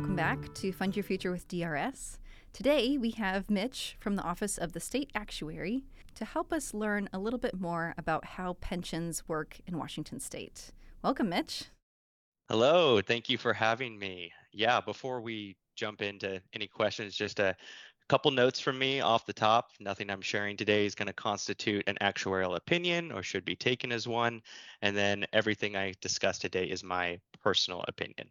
Welcome back to Fund Your Future with DRS. Today we have Mitch from the Office of the State Actuary to help us learn a little bit more about how pensions work in Washington State. Welcome, Mitch. Hello, thank you for having me. Yeah, before we jump into any questions, just a couple notes from me off the top. Nothing I'm sharing today is going to constitute an actuarial opinion or should be taken as one. And then everything I discuss today is my personal opinion.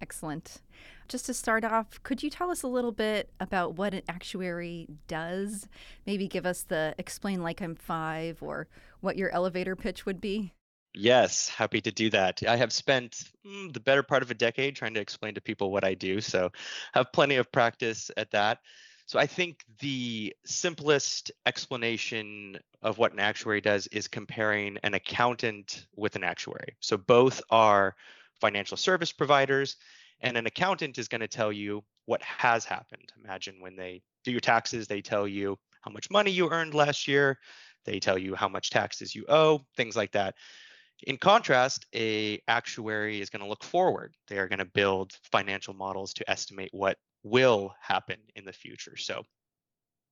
Excellent. Just to start off, could you tell us a little bit about what an actuary does? Maybe give us the explain like I'm five or what your elevator pitch would be? Yes, happy to do that. I have spent the better part of a decade trying to explain to people what I do, so have plenty of practice at that. So I think the simplest explanation of what an actuary does is comparing an accountant with an actuary. So both are financial service providers, and an accountant is going to tell you what has happened. Imagine when they do your taxes, they tell you how much money you earned last year, they tell you how much taxes you owe, things like that. In contrast, an actuary is going to look forward. They are going to build financial models to estimate what will happen in the future. So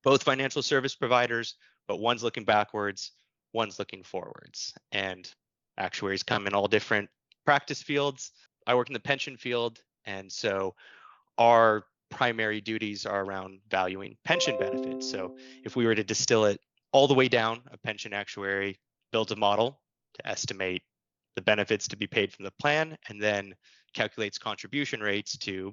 both financial service providers, but one's looking backwards, one's looking forwards. And actuaries come in all different practice fields. I work in the pension field, and so our primary duties are around valuing pension benefits. So if we were to distill it all the way down, a pension actuary builds a model to estimate the benefits to be paid from the plan and then calculates contribution rates to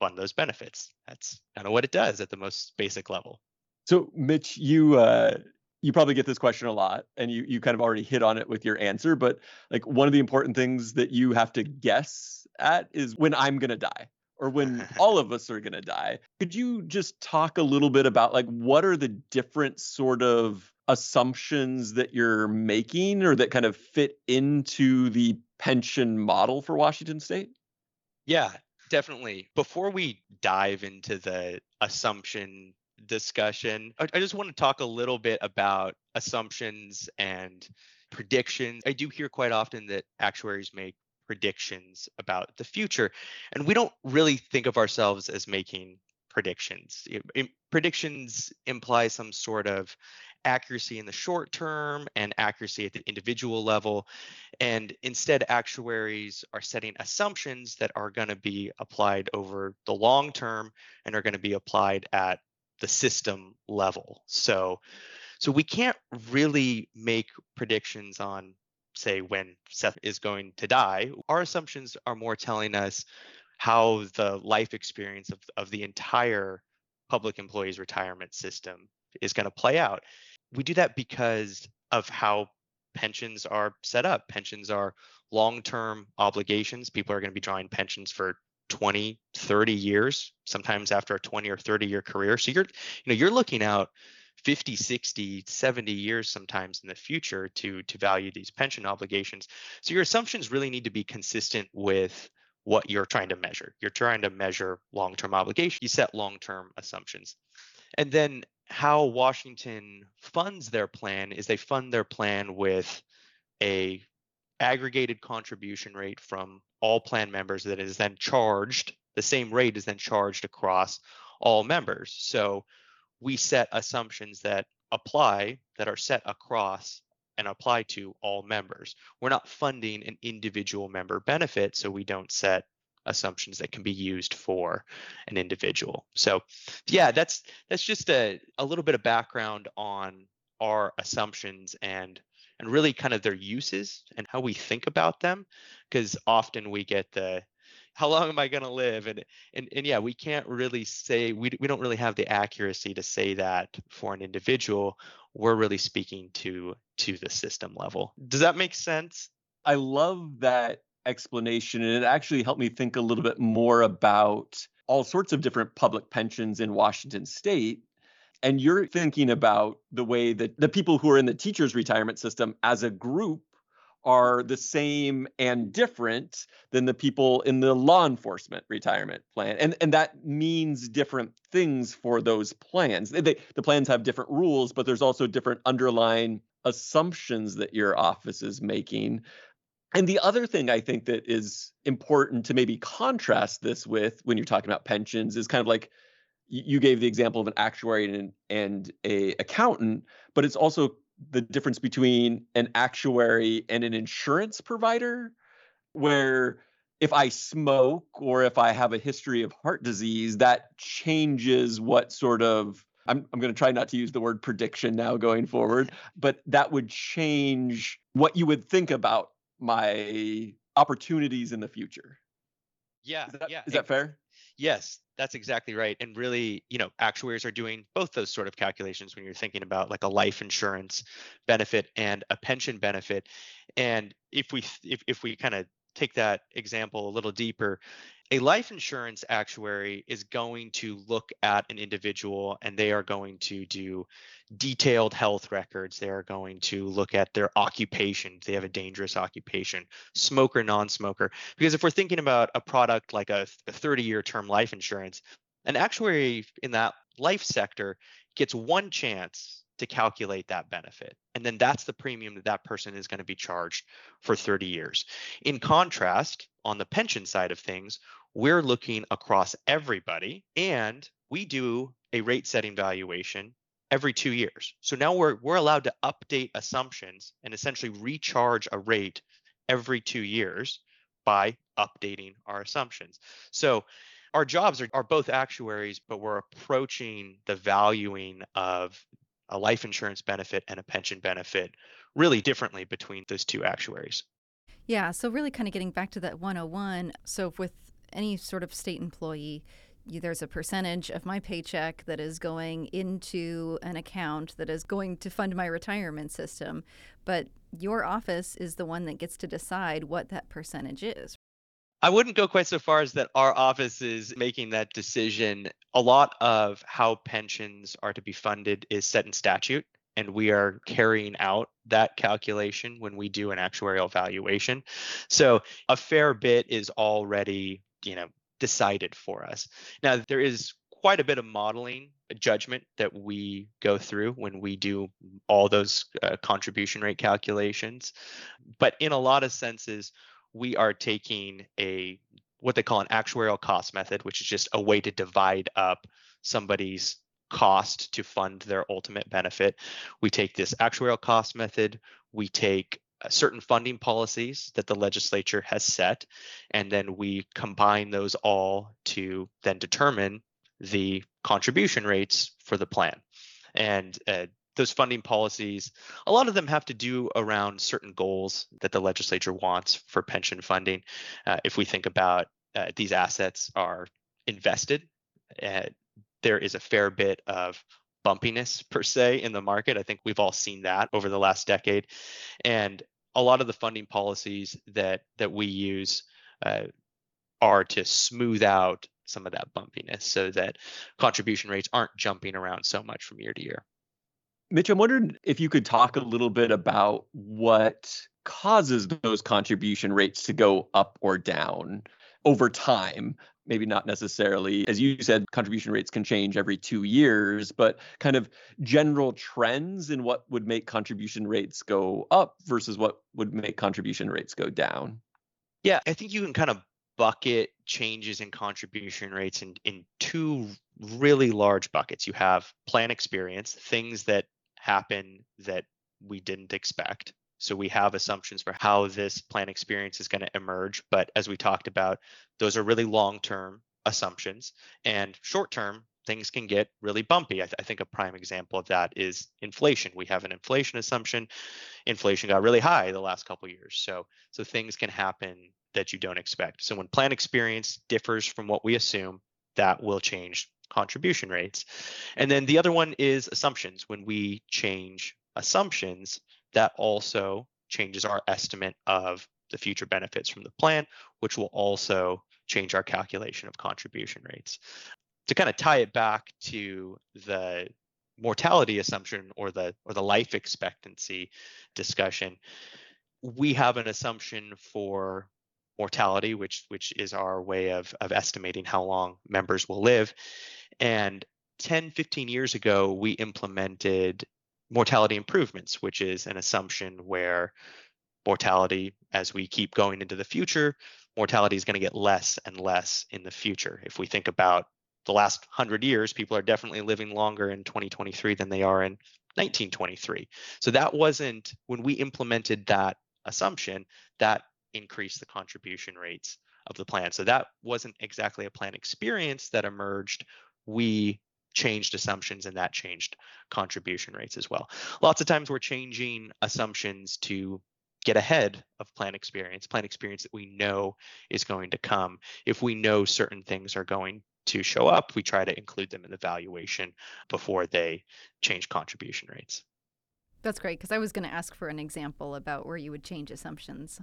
fund those benefits. That's kind of what it does at the most basic level. So Mitch, you probably get this question a lot, and you kind of already hit on it with your answer, but like one of the important things that you have to guess at is when I'm going to die or when all of us are going to die. Could you just talk a little bit about like what are the different sort of assumptions that you're making or that kind of fit into the pension model for Washington State? Yeah, definitely. Before we dive into the assumption discussion, I just want to talk a little bit about assumptions and predictions. I do hear quite often that actuaries make predictions about the future, and we don't really think of ourselves as making predictions. Predictions imply some sort of accuracy in the short term and accuracy at the individual level. And instead, actuaries are setting assumptions that are going to be applied over the long term and are going to be applied at the system level. So we can't really make predictions on, say, when Seth is going to die. Our assumptions are more telling us how the life experience of the entire public employees retirement system is going to play out. We do that because of how pensions are set up. Pensions are long-term obligations. People are going to be drawing pensions for 20, 30 years, sometimes after a 20 or 30 year career. So you're looking out 50, 60, 70 years sometimes in the future to value these pension obligations. So your assumptions really need to be consistent with what you're trying to measure. You're trying to measure long-term obligations. You set long-term assumptions. And then how Washington funds their plan is they fund their plan with a aggregated contribution rate from all plan members that is then charged, the same rate is then charged across all members. So we set assumptions that apply, that are set across and apply to all members. We're not funding an individual member benefit, so we don't set assumptions that can be used for an individual. So yeah, that's just a little bit of background on our assumptions and really kind of their uses and how we think about them, because often we get the, how long am I going to live? And yeah, we can't really say, we don't really have the accuracy to say that for an individual. We're really speaking to the system level. Does that make sense? I love that explanation, and it actually helped me think a little bit more about all sorts of different public pensions in Washington State. And you're thinking about the way that the people who are in the teachers' retirement system as a group are the same and different than the people in the law enforcement retirement plan. And that means different things for those plans. The plans have different rules, but there's also different underlying assumptions that your office is making. And the other thing I think that is important to maybe contrast this with when you're talking about pensions is kind of like you gave the example of an actuary and an accountant, but it's also the difference between an actuary and an insurance provider, where if I smoke or if I have a history of heart disease, that changes what sort of, I'm going to try not to use the word prediction now going forward, but that would change what you would think about my opportunities in the future. Yeah. Is that fair? Yes, that's exactly right. And really, actuaries are doing both those sort of calculations when you're thinking about like a life insurance benefit and a pension benefit. And if we kind of take that example a little deeper, a life insurance actuary is going to look at an individual and they are going to do detailed health records. They are going to look at their occupation. They have a dangerous occupation, smoker, non-smoker. Because if we're thinking about a product like a 30-year term life insurance, an actuary in that life sector gets one chance to calculate that benefit. And then that's the premium that person is going to be charged for 30 years. In contrast, on the pension side of things, we're looking across everybody and we do a rate setting valuation every 2 years. So now we're allowed to update assumptions and essentially recharge a rate every 2 years by updating our assumptions. So our jobs are both actuaries, but we're approaching the valuing of a life insurance benefit and a pension benefit really differently between those two actuaries. Yeah, so really kind of getting back to that 101. So with any sort of state employee, there's a percentage of my paycheck that is going into an account that is going to fund my retirement system. But your office is the one that gets to decide what that percentage is. I wouldn't go quite so far as that our office is making that decision. A lot of how pensions are to be funded is set in statute, and we are carrying out that calculation when we do an actuarial valuation. So a fair bit is already, decided for us. Now, there is quite a bit of modeling judgment that we go through when we do all those contribution rate calculations. But in a lot of senses, we are taking what they call an actuarial cost method, which is just a way to divide up somebody's cost to fund their ultimate benefit. We take this actuarial cost method, we take certain funding policies that the legislature has set, and then we combine those all to then determine the contribution rates for the plan. And those funding policies, a lot of them have to do around certain goals that the legislature wants for pension funding. If we think about these assets are invested, there is a fair bit of bumpiness per se in the market. I think we've all seen that over the last decade. And a lot of the funding policies that we use are to smooth out some of that bumpiness so that contribution rates aren't jumping around so much from year to year. Mitch, I'm wondering if you could talk a little bit about what causes those contribution rates to go up or down over time. Maybe not necessarily, as you said, contribution rates can change every 2 years, but kind of general trends in what would make contribution rates go up versus what would make contribution rates go down. Yeah, I think you can kind of bucket changes in contribution rates in two really large buckets. You have plan experience, things that happen that we didn't expect. So we have assumptions for how this plan experience is going to emerge. But as we talked about, those are really long-term assumptions, and short-term things can get really bumpy. I think a prime example of that is inflation. We have an inflation assumption. Inflation got really high the last couple of years. So things can happen that you don't expect. So when plan experience differs from what we assume, that will change contribution rates. And then the other one is assumptions. When we change assumptions, that also changes our estimate of the future benefits from the plan, which will also change our calculation of contribution rates. To kind of tie it back to the mortality assumption or the life expectancy discussion, we have an assumption for mortality, which is our way of estimating how long members will live. And 10, 15 years ago, we implemented mortality improvements, which is an assumption where mortality as we keep going into the future. Mortality is going to get less and less in the future. If we think about the last 100 years, people are definitely living longer in 2023 than they are in 1923. So that wasn't, when we implemented that assumption, that increased the contribution rates of the plan. So that wasn't exactly a plan experience that emerged. We changed assumptions, and that changed contribution rates as well. Lots of times we're changing assumptions to get ahead of plan experience that we know is going to come. If we know certain things are going to show up, we try to include them in the valuation before they change contribution rates. That's great, because I was going to ask for an example about where you would change assumptions.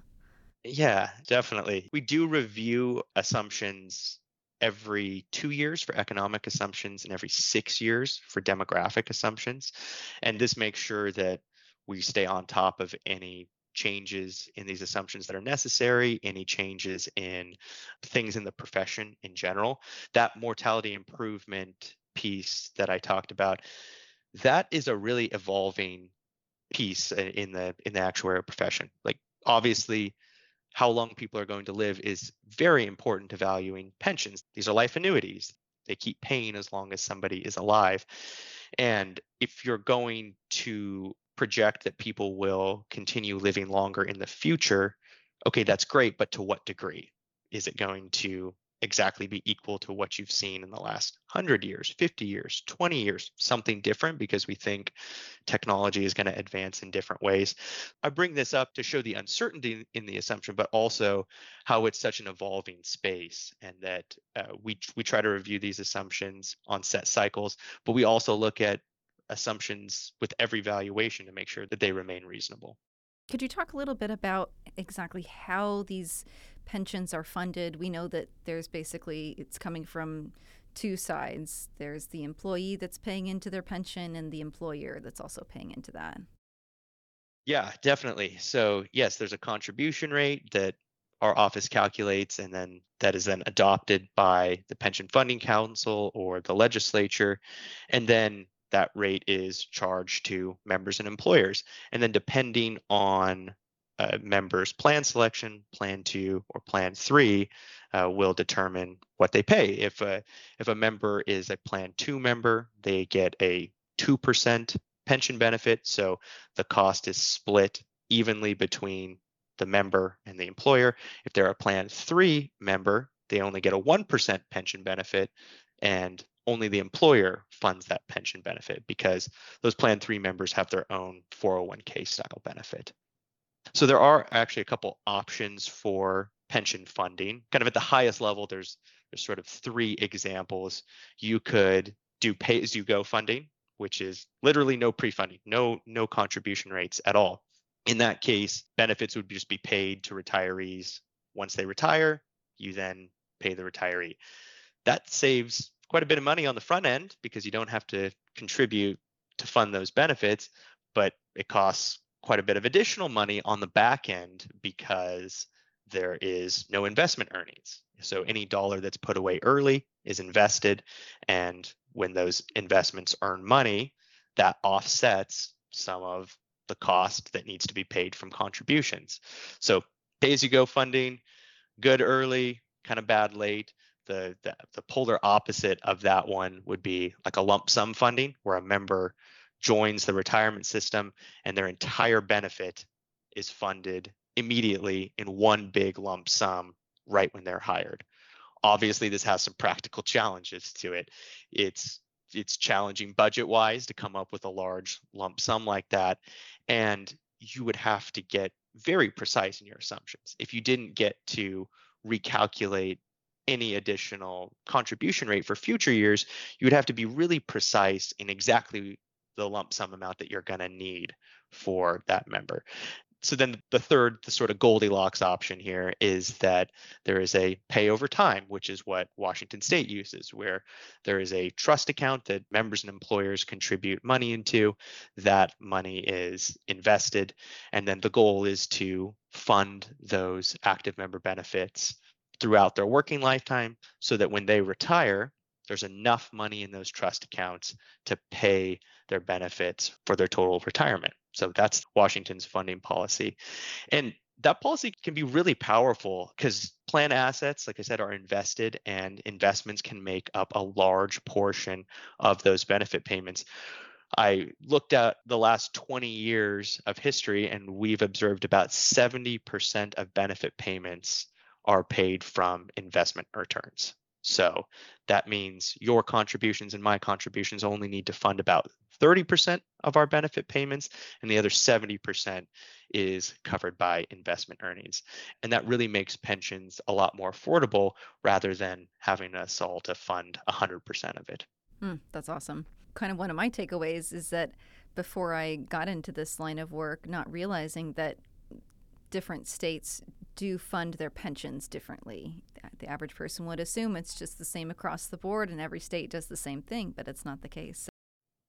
Yeah, definitely. We do review assumptions every 2 years for economic assumptions and every 6 years for demographic assumptions. And this makes sure that we stay on top of any changes in these assumptions that are necessary, any changes in things in the profession in general. That mortality improvement piece that I talked about, that is a really evolving piece in the actuarial profession. Like, obviously, how long people are going to live is very important to valuing pensions. These are life annuities. They keep paying as long as somebody is alive. And if you're going to project that people will continue living longer in the future, okay, that's great, but to what degree? Is it going to exactly be equal to what you've seen in the last 100 years, 50 years, 20 years, something different, because we think technology is going to advance in different ways? I bring this up to show the uncertainty in the assumption, but also how it's such an evolving space, and that we try to review these assumptions on set cycles, but we also look at assumptions with every valuation to make sure that they remain reasonable. Could you talk a little bit about exactly how these pensions are funded? We know that there's basically, it's coming from two sides. There's the employee that's paying into their pension and the employer that's also paying into that. Yeah, definitely. So yes, there's a contribution rate that our office calculates, and then that is then adopted by the Pension Funding Council or the legislature. And then that rate is charged to members and employers. And then depending on members' plan selection, plan 2 or plan 3 will determine what they pay. If a member is a plan 2 member, they get a 2% pension benefit. So the cost is split evenly between the member and the employer. If they're a plan 3 member, they only get a 1% pension benefit, and only the employer funds that pension benefit because those Plan 3 members have their own 401k style benefit. So there are actually a couple options for pension funding. Kind of at the highest level, there's sort of three examples. You could do pay-as-you-go funding, which is literally no pre-funding, no contribution rates at all. In that case, benefits would just be paid to retirees. Once they retire, you then pay the retiree. That saves quite a bit of money on the front end because you don't have to contribute to fund those benefits, but it costs quite a bit of additional money on the back end because there is no investment earnings. So any dollar that's put away early is invested, and when those investments earn money, that offsets some of the cost that needs to be paid from contributions. So pay-as-you-go funding, good early, kind of bad late. The polar opposite of that one would be like a lump sum funding, where a member joins the retirement system and their entire benefit is funded immediately in one big lump sum right when they're hired. Obviously, this has some practical challenges to it. It's challenging budget-wise to come up with a large lump sum like that, and you would have to get very precise in your assumptions. If you didn't get to recalculate any additional contribution rate for future years, you would have to be really precise in exactly the lump sum amount that you're going to need for that member. So then the third, the sort of Goldilocks option here, is that there is a pay over time, which is what Washington State uses, where there is a trust account that members and employers contribute money into. That money is invested, and then the goal is to fund those active member benefits throughout their working lifetime, so that when they retire, there's enough money in those trust accounts to pay their benefits for their total retirement. So that's Washington's funding policy. And that policy can be really powerful because plan assets, like I said, are invested, and investments can make up a large portion of those benefit payments. I looked at the last 20 years of history, and we've observed about 70% of benefit payments are paid from investment returns. So that means your contributions and my contributions only need to fund about 30% of our benefit payments, and the other 70% is covered by investment earnings. And that really makes pensions a lot more affordable rather than having us all to fund 100% of it. That's awesome. Kind of one of my takeaways is that before I got into this line of work, not realizing that different states do fund their pensions differently. The average person would assume it's just the same across the board and every state does the same thing, but it's not the case.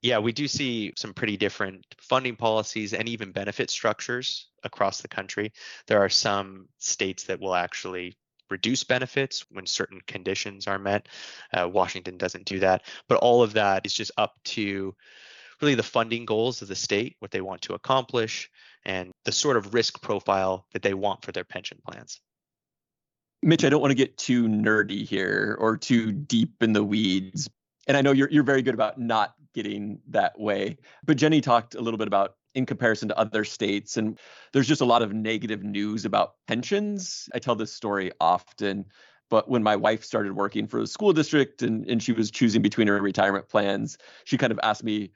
Yeah, we do see some pretty different funding policies and even benefit structures across the country. There are some states that will actually reduce benefits when certain conditions are met. Washington doesn't do that, but all of that is just up to really the funding goals of the state, what they want to accomplish, and the sort of risk profile that they want for their pension plans. Mitch, I don't want to get too nerdy here or too deep in the weeds. And I know you're very good about not getting that way. But Jenny talked a little bit about in comparison to other states, and there's just a lot of negative news about pensions. I tell this story often, but when my wife started working for the school district and she was choosing between her retirement plans, she kind of asked me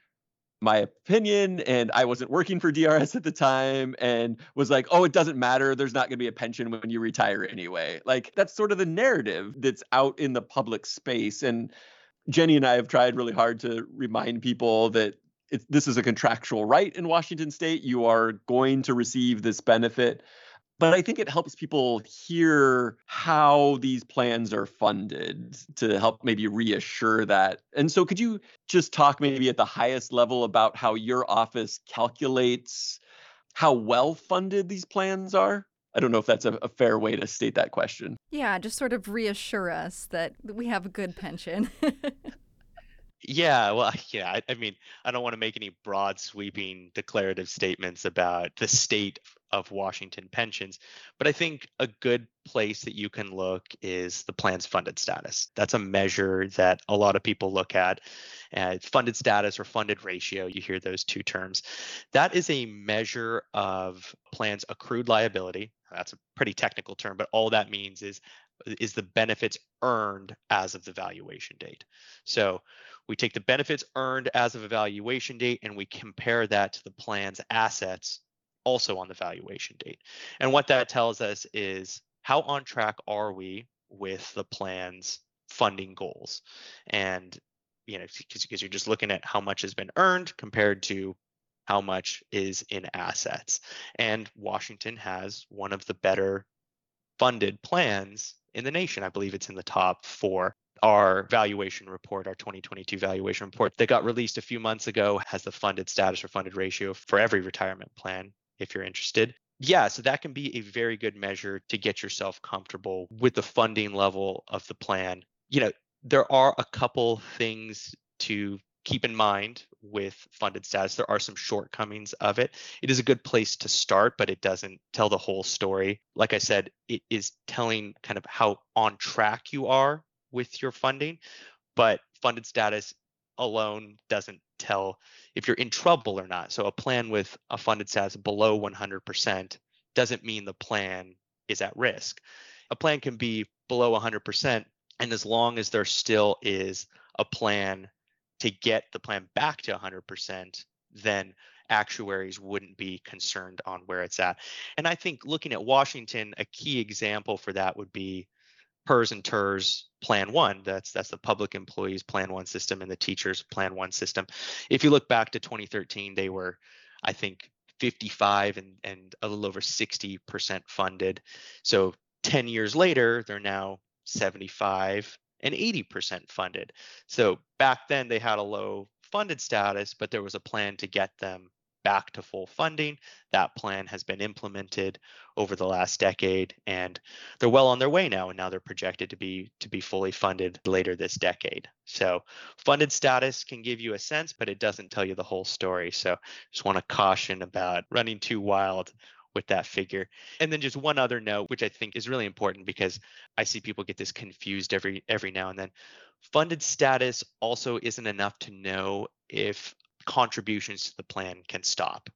my opinion, and I wasn't working for DRS at the time and was like, oh, it doesn't matter. There's not going to be a pension when you retire anyway. Like, that's sort of the narrative that's out in the public space. And Jenny and I have tried really hard to remind people that this is a contractual right in Washington state. You are going to receive this benefit. But I think it helps people hear how these plans are funded to help maybe reassure that. And so could you just talk maybe at the highest level about how your office calculates how well funded these plans are? I don't know if that's a fair way to state that question. Yeah, just sort of reassure us that we have a good pension. Yeah, well, yeah, I mean, I don't want to make any broad sweeping declarative statements about the state of Washington pensions, but I think a good place that you can look is the plan's funded status. That's a measure that a lot of people look at. Funded status or funded ratio, you hear those two terms. That is a measure of plan's accrued liability. That's a pretty technical term, but all that means is the benefits earned as of the valuation date. So we take the benefits earned as of evaluation date and we compare that to the plan's assets also on the valuation date. And what that tells us is how on track are we with the plan's funding goals? And, you know, because you're just looking at how much has been earned compared to how much is in assets. And Washington has one of the better funded plans in the nation. I believe it's in the top four. Our valuation report, our 2022 valuation report that got released a few months ago, has the funded status or funded ratio for every retirement plan, if you're interested. Yeah, so that can be a very good measure to get yourself comfortable with the funding level of the plan. You know, there are a couple things to keep in mind with funded status. There are some shortcomings of it. It is a good place to start, but it doesn't tell the whole story. Like I said, it is telling kind of how on track you are with your funding, but funded status alone doesn't tell if you're in trouble or not. So a plan with a funded status below 100% doesn't mean the plan is at risk. A plan can be below 100%, and as long as there still is a plan to get the plan back to 100%, then actuaries wouldn't be concerned on where it's at. And I think looking at Washington, a key example for that would be PERS and TERS Plan 1. That's the public employees Plan 1 system and the teachers Plan 1 system. If you look back to 2013, they were, I think, 55 and a little over 60% funded. So 10 years later, they're now 75 and 80% funded. So back then they had a low funded status, but there was a plan to get them back to full funding. That plan has been implemented over the last decade, and they're well on their way now, and now they're projected to be fully funded later this decade. So funded status can give you a sense, but it doesn't tell you the whole story. So just want to caution about running too wild with that figure. And then just one other note, which I think is really important because I see people get this confused every now and then. Funded status also isn't enough to know if contributions to the plan can stop.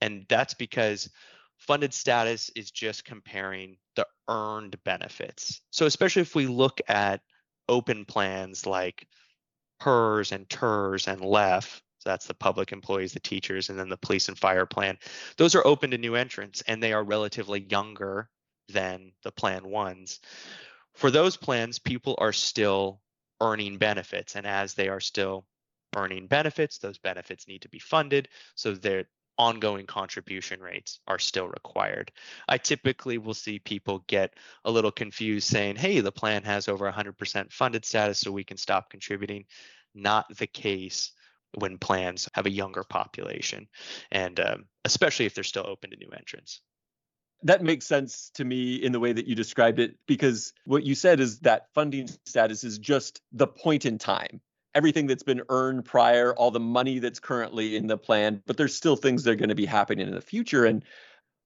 And that's because funded status is just comparing the earned benefits. So especially if we look at open plans like PERS and TERS and LEF, so that's the public employees, the teachers, and then the police and fire plan, those are open to new entrants, and they are relatively younger than the plan ones. For those plans, people are still earning benefits. And as they are still earning benefits, those benefits need to be funded. So their ongoing contribution rates are still required. I typically will see people get a little confused saying, hey, the plan has over 100% funded status, so we can stop contributing. Not the case when plans have a younger population, and especially if they're still open to new entrants. That makes sense to me in the way that you described it, because what you said is that funding status is just the point in time, everything that's been earned prior, all the money that's currently in the plan, but there's still things that are going to be happening in the future. And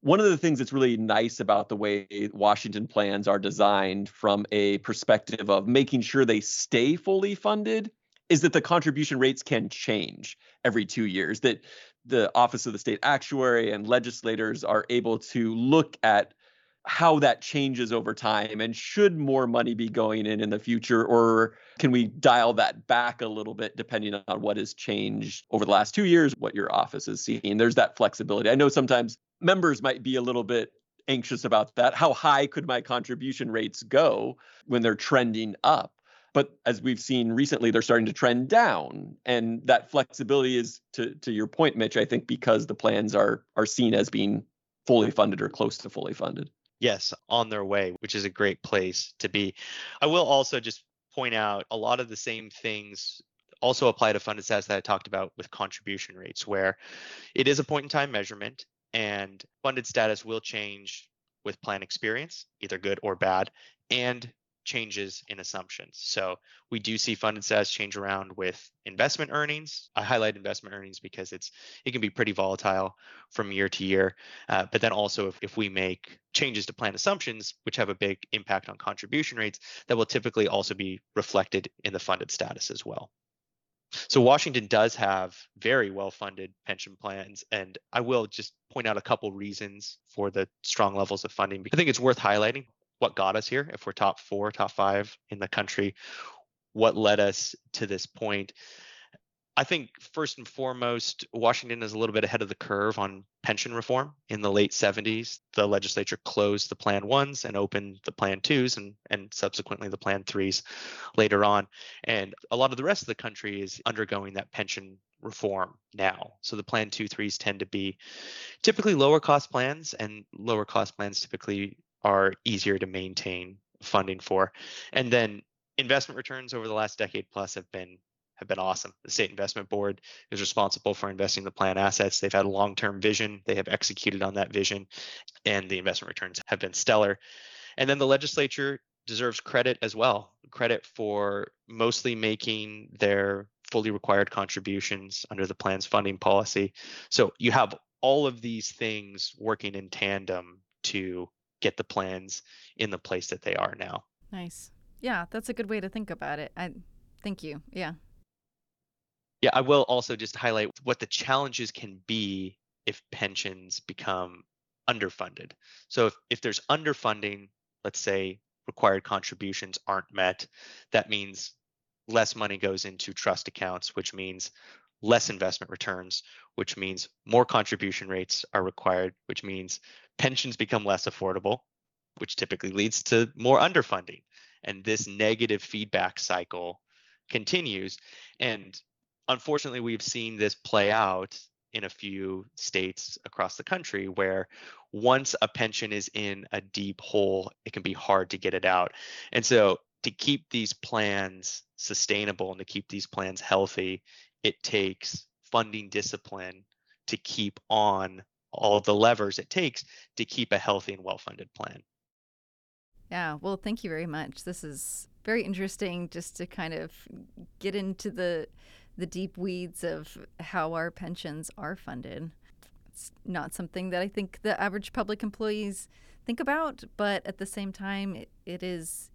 one of the things that's really nice about the way Washington plans are designed from a perspective of making sure they stay fully funded is that the contribution rates can change every 2 years, that the Office of the State Actuary and legislators are able to look at how that changes over time, and should more money be going in the future, or can we dial that back a little bit depending on what has changed over the last 2 years, what your office is seeing. There's that flexibility. I know sometimes members might be a little bit anxious about that. How high could my contribution rates go when they're trending up? But as we've seen recently, they're starting to trend down. And that flexibility is, to your point, Mitch, I think because the plans are seen as being fully funded or close to fully funded. Yes, on their way, which is a great place to be. I will also just point out a lot of the same things also apply to funded status that I talked about with contribution rates, where it is a point in time measurement, and funded status will change with plan experience, either good or bad, and changes in assumptions. So we do see funded status change around with investment earnings. I highlight investment earnings because it can be pretty volatile from year to year. But then also if we make changes to plan assumptions, which have a big impact on contribution rates, that will typically also be reflected in the funded status as well. So Washington does have very well-funded pension plans, and I will just point out a couple reasons for the strong levels of funding. I think it's worth highlighting what got us here. If we're top four, top five in the country, what led us to this point? I think first and foremost, Washington is a little bit ahead of the curve on pension reform. In the late 70s, the legislature closed the Plan 1s and opened the Plan 2s and subsequently the Plan 3s later on. And a lot of the rest of the country is undergoing that pension reform now. So the Plan 2, 3s tend to be typically lower cost plans, and lower cost plans typically are easier to maintain funding for. And then investment returns over the last decade plus have been awesome. The State Investment Board is responsible for investing the plan assets. They've had a long-term vision. They have executed on that vision, and the investment returns have been stellar. And then the legislature deserves credit as well, credit for mostly making their fully required contributions under the plan's funding policy. So you have all of these things working in tandem to get the plans in the place that they are now. Nice. Yeah, that's a good way to think about it. Thank you. Yeah. Yeah, I will also just highlight what the challenges can be if pensions become underfunded. So if there's underfunding, let's say required contributions aren't met, that means less money goes into trust accounts, which means less investment returns, which means more contribution rates are required, which means pensions become less affordable, which typically leads to more underfunding. And this negative feedback cycle continues. And unfortunately, we've seen this play out in a few states across the country where once a pension is in a deep hole, it can be hard to get it out. And so to keep these plans sustainable and to keep these plans healthy, it takes funding discipline to keep on all of the levers it takes to keep a healthy and well-funded plan. Yeah, well, thank you very much. This is very interesting just to kind of get into the deep weeds of how our pensions are funded. It's not something that I think the average public employees think about, but at the same time, it is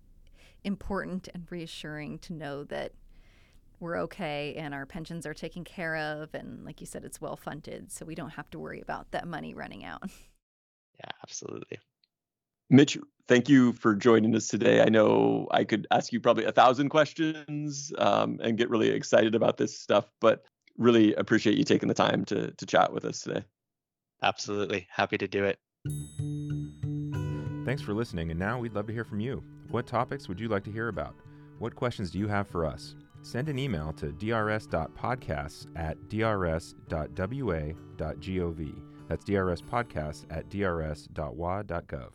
important and reassuring to know that we're okay and our pensions are taken care of. And like you said, it's well funded, so we don't have to worry about that money running out. Yeah, absolutely. Mitch, thank you for joining us today. I know I could ask you probably 1,000 questions and get really excited about this stuff, but really appreciate you taking the time to chat with us today. Absolutely. Happy to do it. Thanks for listening. And now we'd love to hear from you. What topics would you like to hear about? What questions do you have for us? Send an email to drs.podcasts@drs.wa.gov. That's drs.podcasts@drs.wa.gov.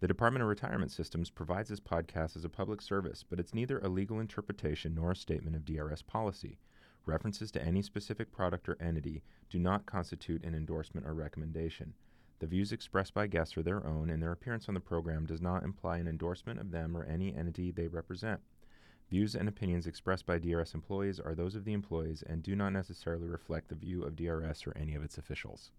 The Department of Retirement Systems provides this podcast as a public service, but it's neither a legal interpretation nor a statement of DRS policy. References to any specific product or entity do not constitute an endorsement or recommendation. The views expressed by guests are their own, and their appearance on the program does not imply an endorsement of them or any entity they represent. Views and opinions expressed by DRS employees are those of the employees and do not necessarily reflect the view of DRS or any of its officials.